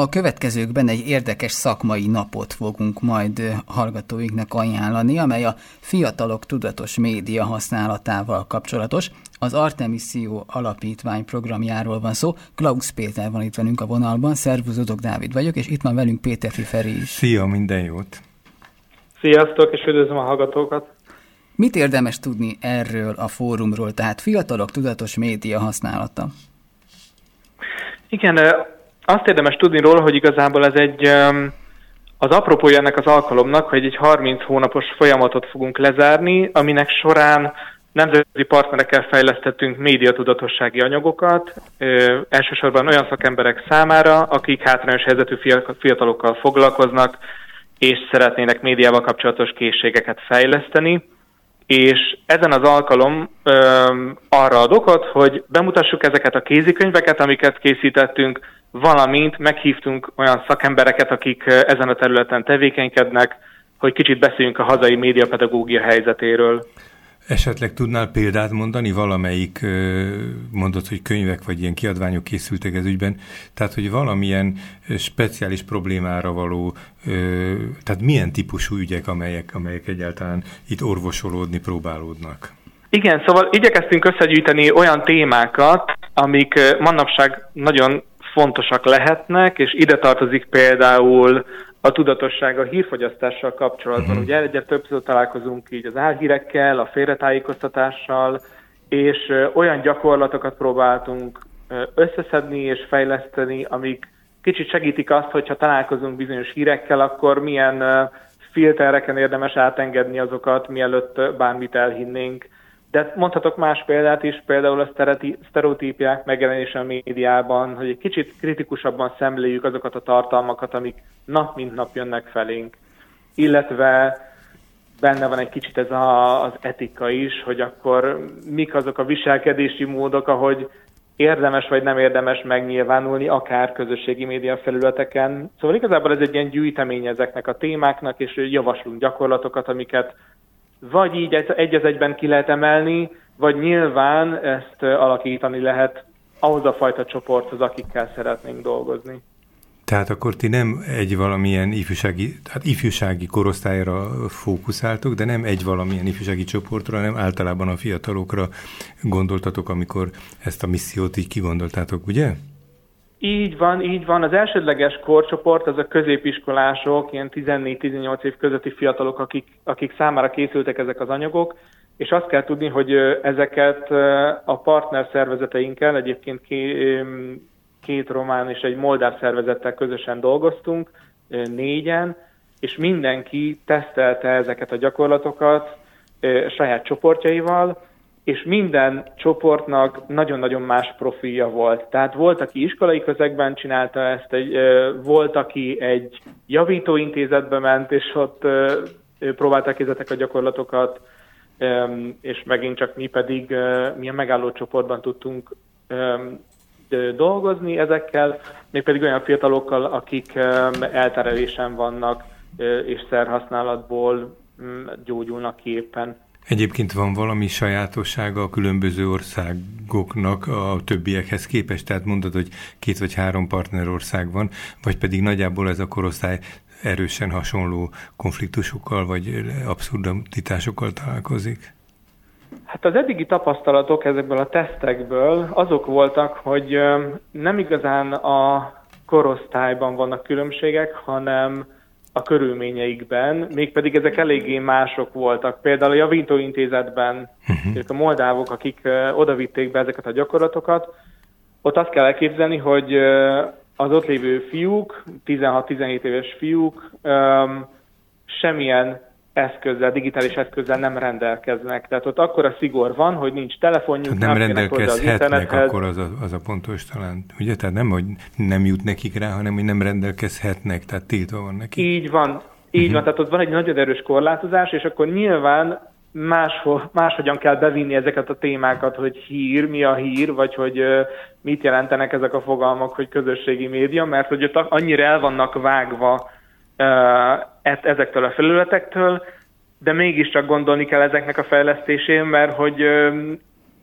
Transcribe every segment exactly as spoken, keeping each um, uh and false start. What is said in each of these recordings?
A következőkben egy érdekes szakmai napot fogunk majd hallgatóinknak ajánlani, amely a fiatalok tudatos média használatával kapcsolatos. Az Artemisszió Alapítvány programjáról van szó. Klausz Péter van itt velünk a vonalban. Szervusz, Dudok Dávid vagyok, és itt van velünk Péterfi Ferenc is. Szia, minden jót! Sziasztok, és üdvözlöm a hallgatókat! Mit érdemes tudni erről a fórumról, tehát fiatalok tudatos média használata? Igen, azt érdemes tudni róla, hogy igazából ez egy, az apropója ennek az alkalomnak, hogy egy harminc hónapos folyamatot fogunk lezárni, aminek során nemzetközi partnerekkel fejlesztettünk médiatudatossági anyagokat, elsősorban olyan szakemberek számára, akik hátrányos helyzetű fiatalokkal foglalkoznak, és szeretnének médiával kapcsolatos készségeket fejleszteni. És ezen az alkalom ö, arra ad okot, hogy bemutassuk ezeket a kézikönyveket, amiket készítettünk, valamint meghívtunk olyan szakembereket, akik ezen a területen tevékenykednek, hogy kicsit beszéljünk a hazai médiapedagógia helyzetéről. Esetleg tudnál példát mondani, valamelyik mondott, hogy könyvek vagy ilyen kiadványok készültek ez ügyben, tehát hogy valamilyen speciális problémára való, tehát milyen típusú ügyek, amelyek, amelyek egyáltalán itt orvosolódni próbálódnak? Igen, szóval igyekeztünk összegyűjteni olyan témákat, amik manapság nagyon fontosak lehetnek, és ide tartozik például a tudatosság a hírfogyasztással kapcsolatban. Mm. Ugye egyre többször találkozunk így az álhírekkel, a félretájékoztatással, és olyan gyakorlatokat próbáltunk összeszedni és fejleszteni, amik kicsit segítik azt, hogyha találkozunk bizonyos hírekkel, akkor milyen filtereken érdemes átengedni azokat, mielőtt bármit elhinnénk. De mondhatok más példát is, például a sztereotípiák megjelenése a médiában, hogy egy kicsit kritikusabban szemléljük azokat a tartalmakat, amik nap mint nap jönnek felénk. Illetve benne van egy kicsit ez a, az etika is, hogy akkor mik azok a viselkedési módok, ahogy érdemes vagy nem érdemes megnyilvánulni, akár közösségi média felületeken. Szóval igazából ez egy ilyen gyűjtemény ezeknek a témáknak, és javaslunk gyakorlatokat, amiket vagy így egy az egyben ki lehet emelni, vagy nyilván ezt alakítani lehet ahhoz a fajta csoporthoz, akikkel szeretnénk dolgozni. Tehát akkor ti nem egy valamilyen ifjúsági, hát ifjúsági korosztályra fókuszáltok, de nem egy valamilyen ifjúsági csoportra, hanem általában a fiatalokra gondoltatok, amikor ezt a missziót így kigondoltátok, ugye? Így van, így van. Az elsődleges korcsoport az a középiskolások, ilyen tizennégy-tizennyolc év közötti fiatalok, akik, akik számára készültek ezek az anyagok, és azt kell tudni, hogy ezeket a partnerszervezeteinkkel, egyébként két román és egy moldáv szervezettel közösen dolgoztunk, négyen, és mindenki tesztelte ezeket a gyakorlatokat saját csoportjaival, és minden csoportnak nagyon-nagyon más profilja volt. Tehát volt, aki iskolai közegben csinálta ezt, egy, volt, aki egy javítóintézetbe ment, és ott próbálták ki ezeket a gyakorlatokat, és megint csak mi pedig milyen megálló csoportban tudtunk dolgozni ezekkel, mégpedig olyan fiatalokkal, akik elterelésen vannak, és szerhasználatból gyógyulnak ki éppen. Egyébként van valami sajátossága a különböző országoknak a többiekhez képest? Tehát mondod, hogy két vagy három partnerország van, vagy pedig nagyjából ez a korosztály erősen hasonló konfliktusokkal vagy abszurditásokkal találkozik? Hát az eddigi tapasztalatok ezekből a tesztekből azok voltak, hogy nem igazán a korosztályban vannak különbségek, hanem a körülményeikben, mégpedig ezek eléggé mások voltak. Például a javítóintézetben ők a moldávok, akik odavitték be ezeket a gyakorlatokat, ott azt kell elképzelni, hogy az ott lévő fiúk, tizenhat-tizenhét éves fiúk semmilyen eszközzel, digitális eszközzel nem rendelkeznek. Tehát ott akkora szigor van, hogy nincs telefonjuk, nem rendelkezhetnek, akkor az a, az a pontos talán, ugye? Tehát nem, hogy nem jut nekik rá, hanem hogy nem rendelkezhetnek, tehát tiltva van nekik. Így van, így uh-huh. van, tehát ott van egy nagyon erős korlátozás, és akkor nyilván máshol, máshogyan kell bevinni ezeket a témákat, hogy hír, mi a hír, vagy hogy mit jelentenek ezek a fogalmak, hogy közösségi média, mert hogy ott annyira el vannak vágva ezektől a felületektől, de mégiscsak gondolni kell ezeknek a fejlesztésén, mert hogy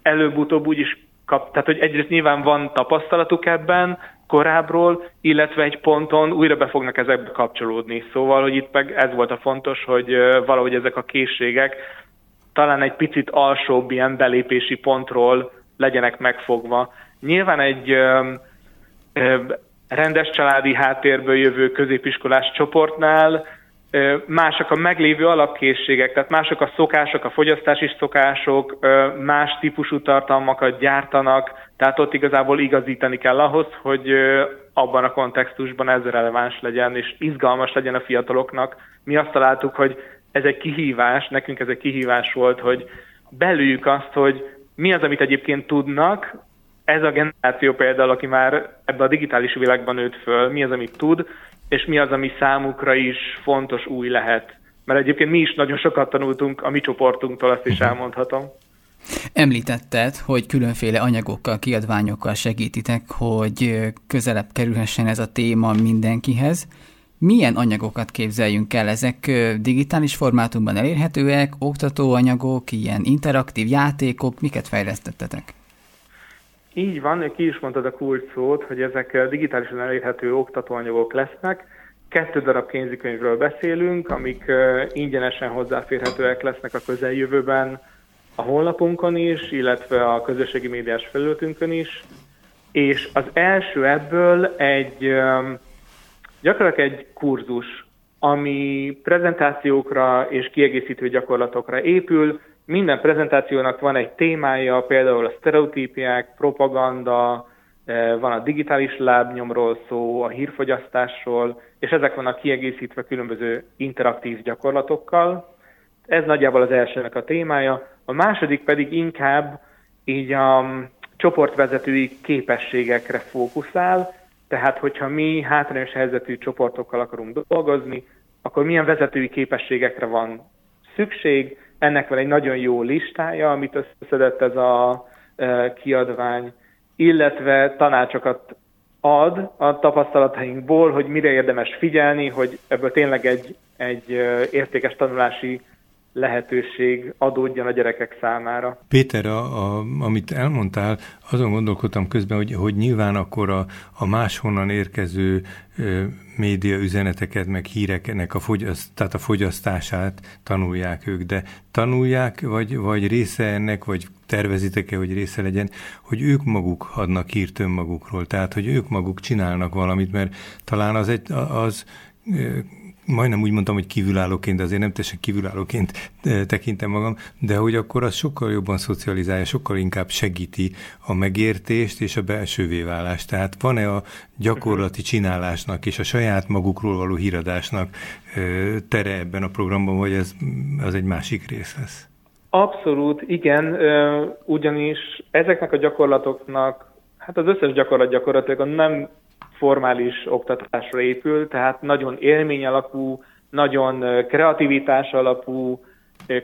előbb-utóbb úgyis kap, tehát hogy egyrészt nyilván van tapasztalatuk ebben korábbról, illetve egy ponton újra be fognak ezekbe kapcsolódni. Szóval, hogy itt meg ez volt a fontos, hogy valahogy ezek a készségek talán egy picit alsóbb ilyen belépési pontról legyenek megfogva. Nyilván egy ö, ö, rendes családi háttérből jövő középiskolás csoportnál ö, mások a meglévő alapkészségek, tehát mások a szokások, a fogyasztási szokások, ö, más típusú tartalmakat gyártanak, tehát ott igazából igazítani kell ahhoz, hogy ö, abban a kontextusban ez releváns legyen, és izgalmas legyen a fiataloknak. Mi azt találtuk, hogy ez egy kihívás, nekünk ez egy kihívás volt, hogy belüljük azt, hogy mi az, amit egyébként tudnak, ez a generáció például, aki már ebben a digitális világban nőtt föl, mi az, amit tud, és mi az, ami számukra is fontos új lehet. Mert egyébként mi is nagyon sokat tanultunk a mi csoportunktól, ezt is elmondhatom. Említetted, hogy különféle anyagokkal, kiadványokkal segítitek, hogy közelebb kerülhessen ez a téma mindenkihez. Milyen anyagokat képzeljünk el? Ezek digitális formátumban elérhetőek, oktatóanyagok, ilyen interaktív játékok, miket fejlesztettetek? Így van, ki is mondtad a kulcsszót, hogy ezek digitálisan elérhető oktatóanyagok lesznek. Kettő darab kézikönyvről beszélünk, amik ingyenesen hozzáférhetőek lesznek a közeljövőben a honlapunkon is, illetve a közösségi médiás felületünkön is. És az első ebből egy... Gyakorlatilag egy kurzus, ami prezentációkra és kiegészítő gyakorlatokra épül. Minden prezentációnak van egy témája, például a sztereotípiák, propaganda, van a digitális lábnyomról szó, a hírfogyasztásról, és ezek vannak kiegészítve különböző interaktív gyakorlatokkal. Ez nagyjából az elsőnek a témája. A második pedig inkább így a csoportvezetői képességekre fókuszál. Tehát, hogyha mi hátrányos helyzetű csoportokkal akarunk dolgozni, akkor milyen vezetői képességekre van szükség. Ennek van egy nagyon jó listája, amit összeszedett ez a kiadvány, illetve tanácsokat ad a tapasztalatainkból, hogy mire érdemes figyelni, hogy ebből tényleg egy, egy értékes tanulási lehetőség adódjon a gyerekek számára. Péter, a, a, amit elmondtál, azon gondolkodtam közben, hogy, hogy nyilván akkor a, a máshonnan érkező ö, média üzeneteket, meg híreknek a, fogyaszt, tehát a fogyasztását tanulják ők, de tanulják, vagy, vagy része ennek, vagy tervezitek-e, hogy része legyen, hogy ők maguk adnak hírt önmagukról, tehát hogy ők maguk csinálnak valamit, mert talán az egy... Az, ö, majdnem úgy mondtam, hogy kívülállóként, de azért nem teljesen kívülállóként tekintem magam, de hogy akkor az sokkal jobban szocializálja, sokkal inkább segíti a megértést és a belsővé válást. Tehát van-e a gyakorlati csinálásnak és a saját magukról való híradásnak tere ebben a programban, vagy ez az egy másik rész lesz? Abszolút, igen, ugyanis ezeknek a gyakorlatoknak, hát az összes gyakorlat gyakorlatilag nem formális oktatásra épül, tehát nagyon élmény alapú, nagyon kreativitás alapú,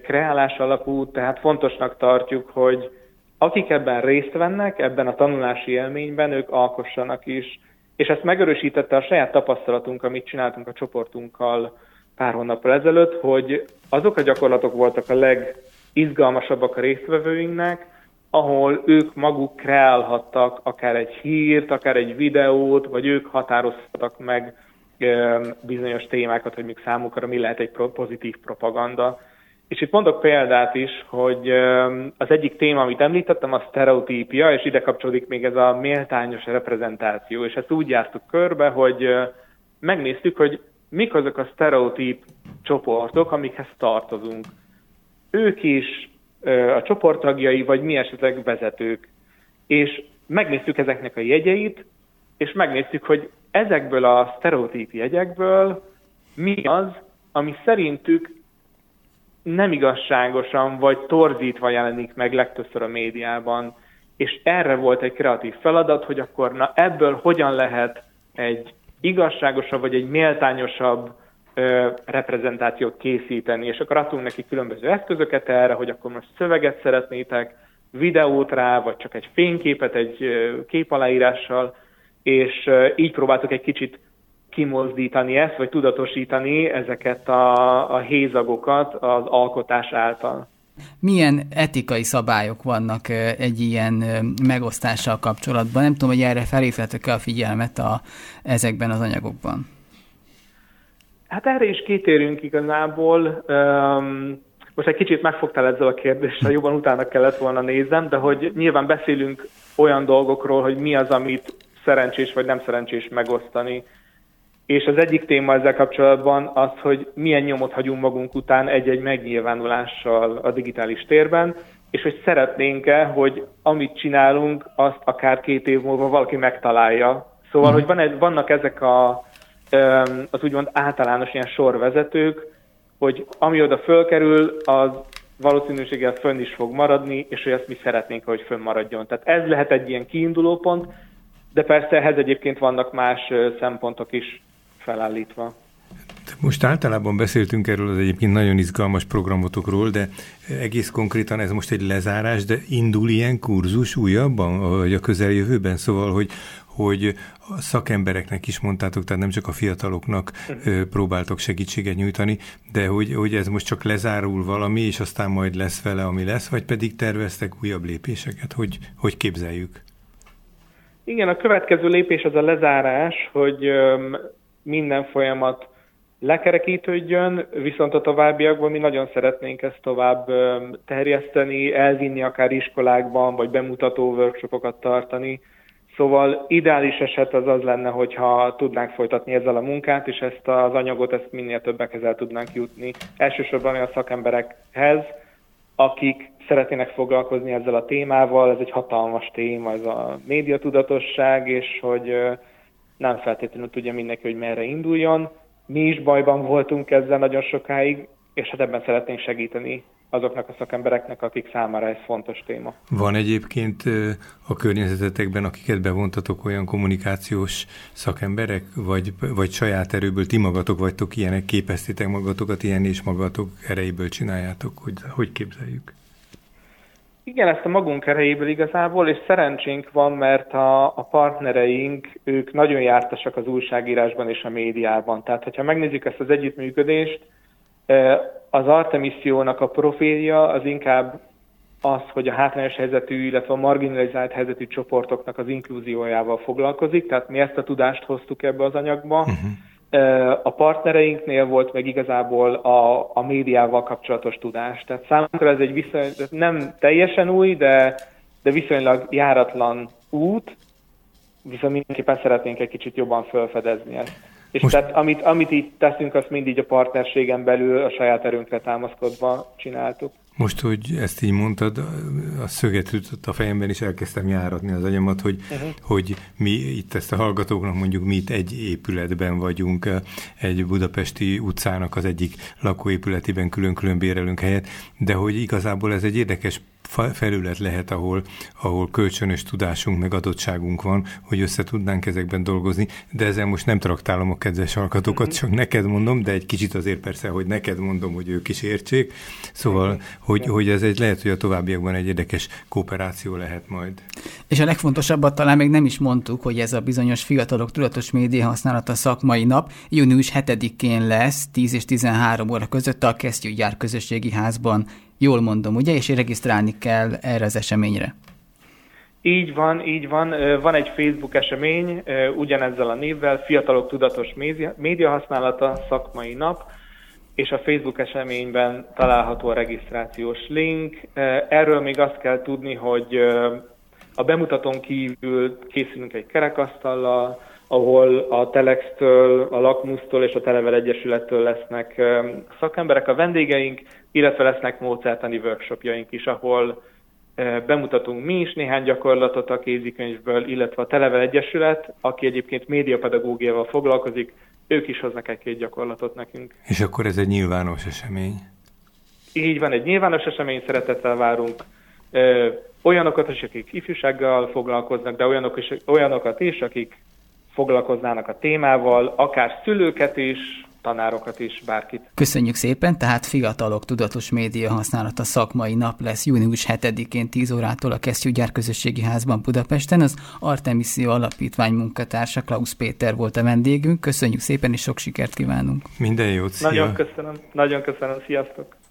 kreálás alapú, tehát fontosnak tartjuk, hogy akik ebben részt vennek, ebben a tanulási élményben, ők alkossanak is. És ezt megerősítette a saját tapasztalatunk, amit csináltunk a csoportunkkal pár hónappal ezelőtt, hogy azok a gyakorlatok voltak a legizgalmasabbak a résztvevőinknek, ahol ők maguk kreálhattak akár egy hírt, akár egy videót, vagy ők határozhattak meg bizonyos témákat, hogy még számukra mi lehet egy pozitív propaganda. És itt mondok példát is, hogy az egyik téma, amit említettem, a sztereotípia, és ide kapcsolódik még ez a méltányos reprezentáció. És ezt úgy jártuk körbe, hogy megnéztük, hogy mik azok a sztereotíp csoportok, amikhez tartozunk. Ők is a csoporttagjai, vagy mi esetleg vezetők. És megnéztük ezeknek a jegyeit, és megnéztük, hogy ezekből a sztereotíp jegyekből mi az, ami szerintük nem igazságosan, vagy torzítva jelenik meg legtöbbször a médiában. És erre volt egy kreatív feladat, hogy akkor na ebből hogyan lehet egy igazságosabb, vagy egy méltányosabb reprezentációt készíteni, és akkor adtunk neki különböző eszközöket erre, hogy akkor most szöveget szeretnétek, videót rá, vagy csak egy fényképet, egy képaláírással, és így próbáltuk egy kicsit kimozdítani ezt, vagy tudatosítani ezeket a, a hézagokat az alkotás által. Milyen etikai szabályok vannak egy ilyen megosztással kapcsolatban? Nem tudom, hogy erre felhívtátok-e a figyelmet a, ezekben az anyagokban. Hát erre is kitérünk igazából. Most egy kicsit megfogtál ezzel a kérdéssel, jobban utána kellett volna néznem, de hogy nyilván beszélünk olyan dolgokról, hogy mi az, amit szerencsés vagy nem szerencsés megosztani. És az egyik téma ezzel kapcsolatban az, hogy milyen nyomot hagyunk magunk után egy-egy megnyilvánulással a digitális térben, és hogy szeretnénk-e, hogy amit csinálunk, azt akár két év múlva valaki megtalálja. Szóval, hogy van, vannak ezek a, az úgymond általános ilyen sorvezetők, hogy ami oda fölkerül, az valószínűséggel fönn is fog maradni, és hogy ezt mi szeretnénk, hogy fönn maradjon. Tehát ez lehet egy ilyen kiinduló pont, de persze ehhez egyébként vannak más szempontok is felállítva. Most általában beszéltünk erről az egyébként nagyon izgalmas programotokról, de egész konkrétan ez most egy lezárás, de indul ilyen kurzus újabban, vagy a közeljövőben, szóval, hogy hogy a szakembereknek is mondtátok, tehát nem csak a fiataloknak ö, próbáltok segítséget nyújtani, de hogy, hogy ez most csak lezárul valami, és aztán majd lesz vele, ami lesz, vagy pedig terveztek újabb lépéseket? Hogy, hogy képzeljük? Igen, a következő lépés az a lezárás, hogy ö, minden folyamat lekerekítődjön, viszont a továbbiakban mi nagyon szeretnénk ezt tovább ö, terjeszteni, elvinni akár iskolákban, vagy bemutató workshopokat tartani. Szóval ideális eset az az lenne, hogyha tudnánk folytatni ezzel a munkát, és ezt az anyagot ezt minél többekhez el tudnánk jutni. Elsősorban a szakemberekhez, akik szeretnének foglalkozni ezzel a témával. Ez egy hatalmas téma, ez a médiatudatosság, és hogy nem feltétlenül tudja mindenki, hogy merre induljon. Mi is bajban voltunk ezzel nagyon sokáig, és hát ebben szeretnénk segíteni azoknak a szakembereknek, akik számára ez fontos téma. Van egyébként a környezetetekben, akiket bevontatok, olyan kommunikációs szakemberek, vagy, vagy saját erőből ti magatok vagytok ilyenek, képeztétek magatokat ilyen, és magatok erejéből csináljátok, hogy, hogy képzeljük? Igen, ezt a magunk erejéből igazából, és szerencsénk van, mert a, a partnereink, ők nagyon jártasak az újságírásban és a médiában. Tehát, hogyha megnézzük ezt az együttműködést, az Artemissziónak a profilja az inkább az, hogy a hátrányos helyzetű, illetve a marginalizált helyzetű csoportoknak az inklúziójával foglalkozik, tehát mi ezt a tudást hoztuk ebbe az anyagba. Uh-huh. A partnereinknél volt meg igazából a, a médiával kapcsolatos tudás, tehát számunkra ez egy viszonylag, nem teljesen új, de, de viszonylag járatlan út, viszont mindenképpen szeretnénk egy kicsit jobban felfedezni ezt. És most... tehát amit, amit így teszünk, azt mindig a partnerségen belül a saját erőnkre támaszkodva csináltuk. Most, hogy ezt így mondtad, a szöget ütött a fejemben, és elkezdtem járatni az agyamat, hogy, uh-huh. hogy mi itt ezt a hallgatóknak mondjuk, mi itt egy épületben vagyunk, egy budapesti utcának az egyik lakóépületében külön-külön bérelünk helyet, de hogy igazából ez egy érdekes felület lehet, ahol, ahol kölcsönös tudásunk, meg adottságunk van, hogy össze tudnánk ezekben dolgozni, de ezzel most nem traktálom a kedves hallgatókat, csak neked mondom, de egy kicsit azért persze, hogy neked mondom, hogy ők is értsék, szóval, hogy, hogy ez egy lehet, hogy a továbbiakban egy érdekes kooperáció lehet majd. És a legfontosabbat talán még nem is mondtuk, hogy ez a bizonyos fiatalok tudatos média használata szakmai nap június hetedikén lesz, tíz és tizenhárom óra között a Kesztyűgyár közösségi házban. Jól mondom, ugye? És regisztrálni kell erre az eseményre. Így van, így van. Van egy Facebook esemény, ugyanezzel a névvel, Fiatalok Tudatos média, média használata szakmai nap, és a Facebook eseményben található a regisztrációs link. Erről még azt kell tudni, hogy a bemutatón kívül készülünk egy kerekasztallal, ahol a Telex-től, a Lakmusztól és a Televel Egyesülettől lesznek szakemberek a vendégeink, illetve lesznek módszertani workshopjaink is, ahol bemutatunk mi is néhány gyakorlatot a kézikönyvből, illetve a Televel Egyesület, aki egyébként médiapedagógiával foglalkozik, ők is hoznak egy-két gyakorlatot nekünk. És akkor ez egy nyilvános esemény? Így van, egy nyilvános esemény, szeretettel várunk olyanokat is, akik ifjúsággal foglalkoznak, de olyanok is, olyanokat is, akik foglalkoznának a témával, akár szülőket is, tanárokat is, bárkit. Köszönjük szépen, tehát Fiatalok Tudatos Média Használata szakmai nap lesz június hetedikén tíz órától a Kesztyűgyár Közösségi Házban Budapesten. Az Artemisszió Alapítvány munkatársa Klausz Péter volt a vendégünk. Köszönjük szépen, és sok sikert kívánunk. Minden jót, szia! Nagyon köszönöm, nagyon köszönöm, sziasztok!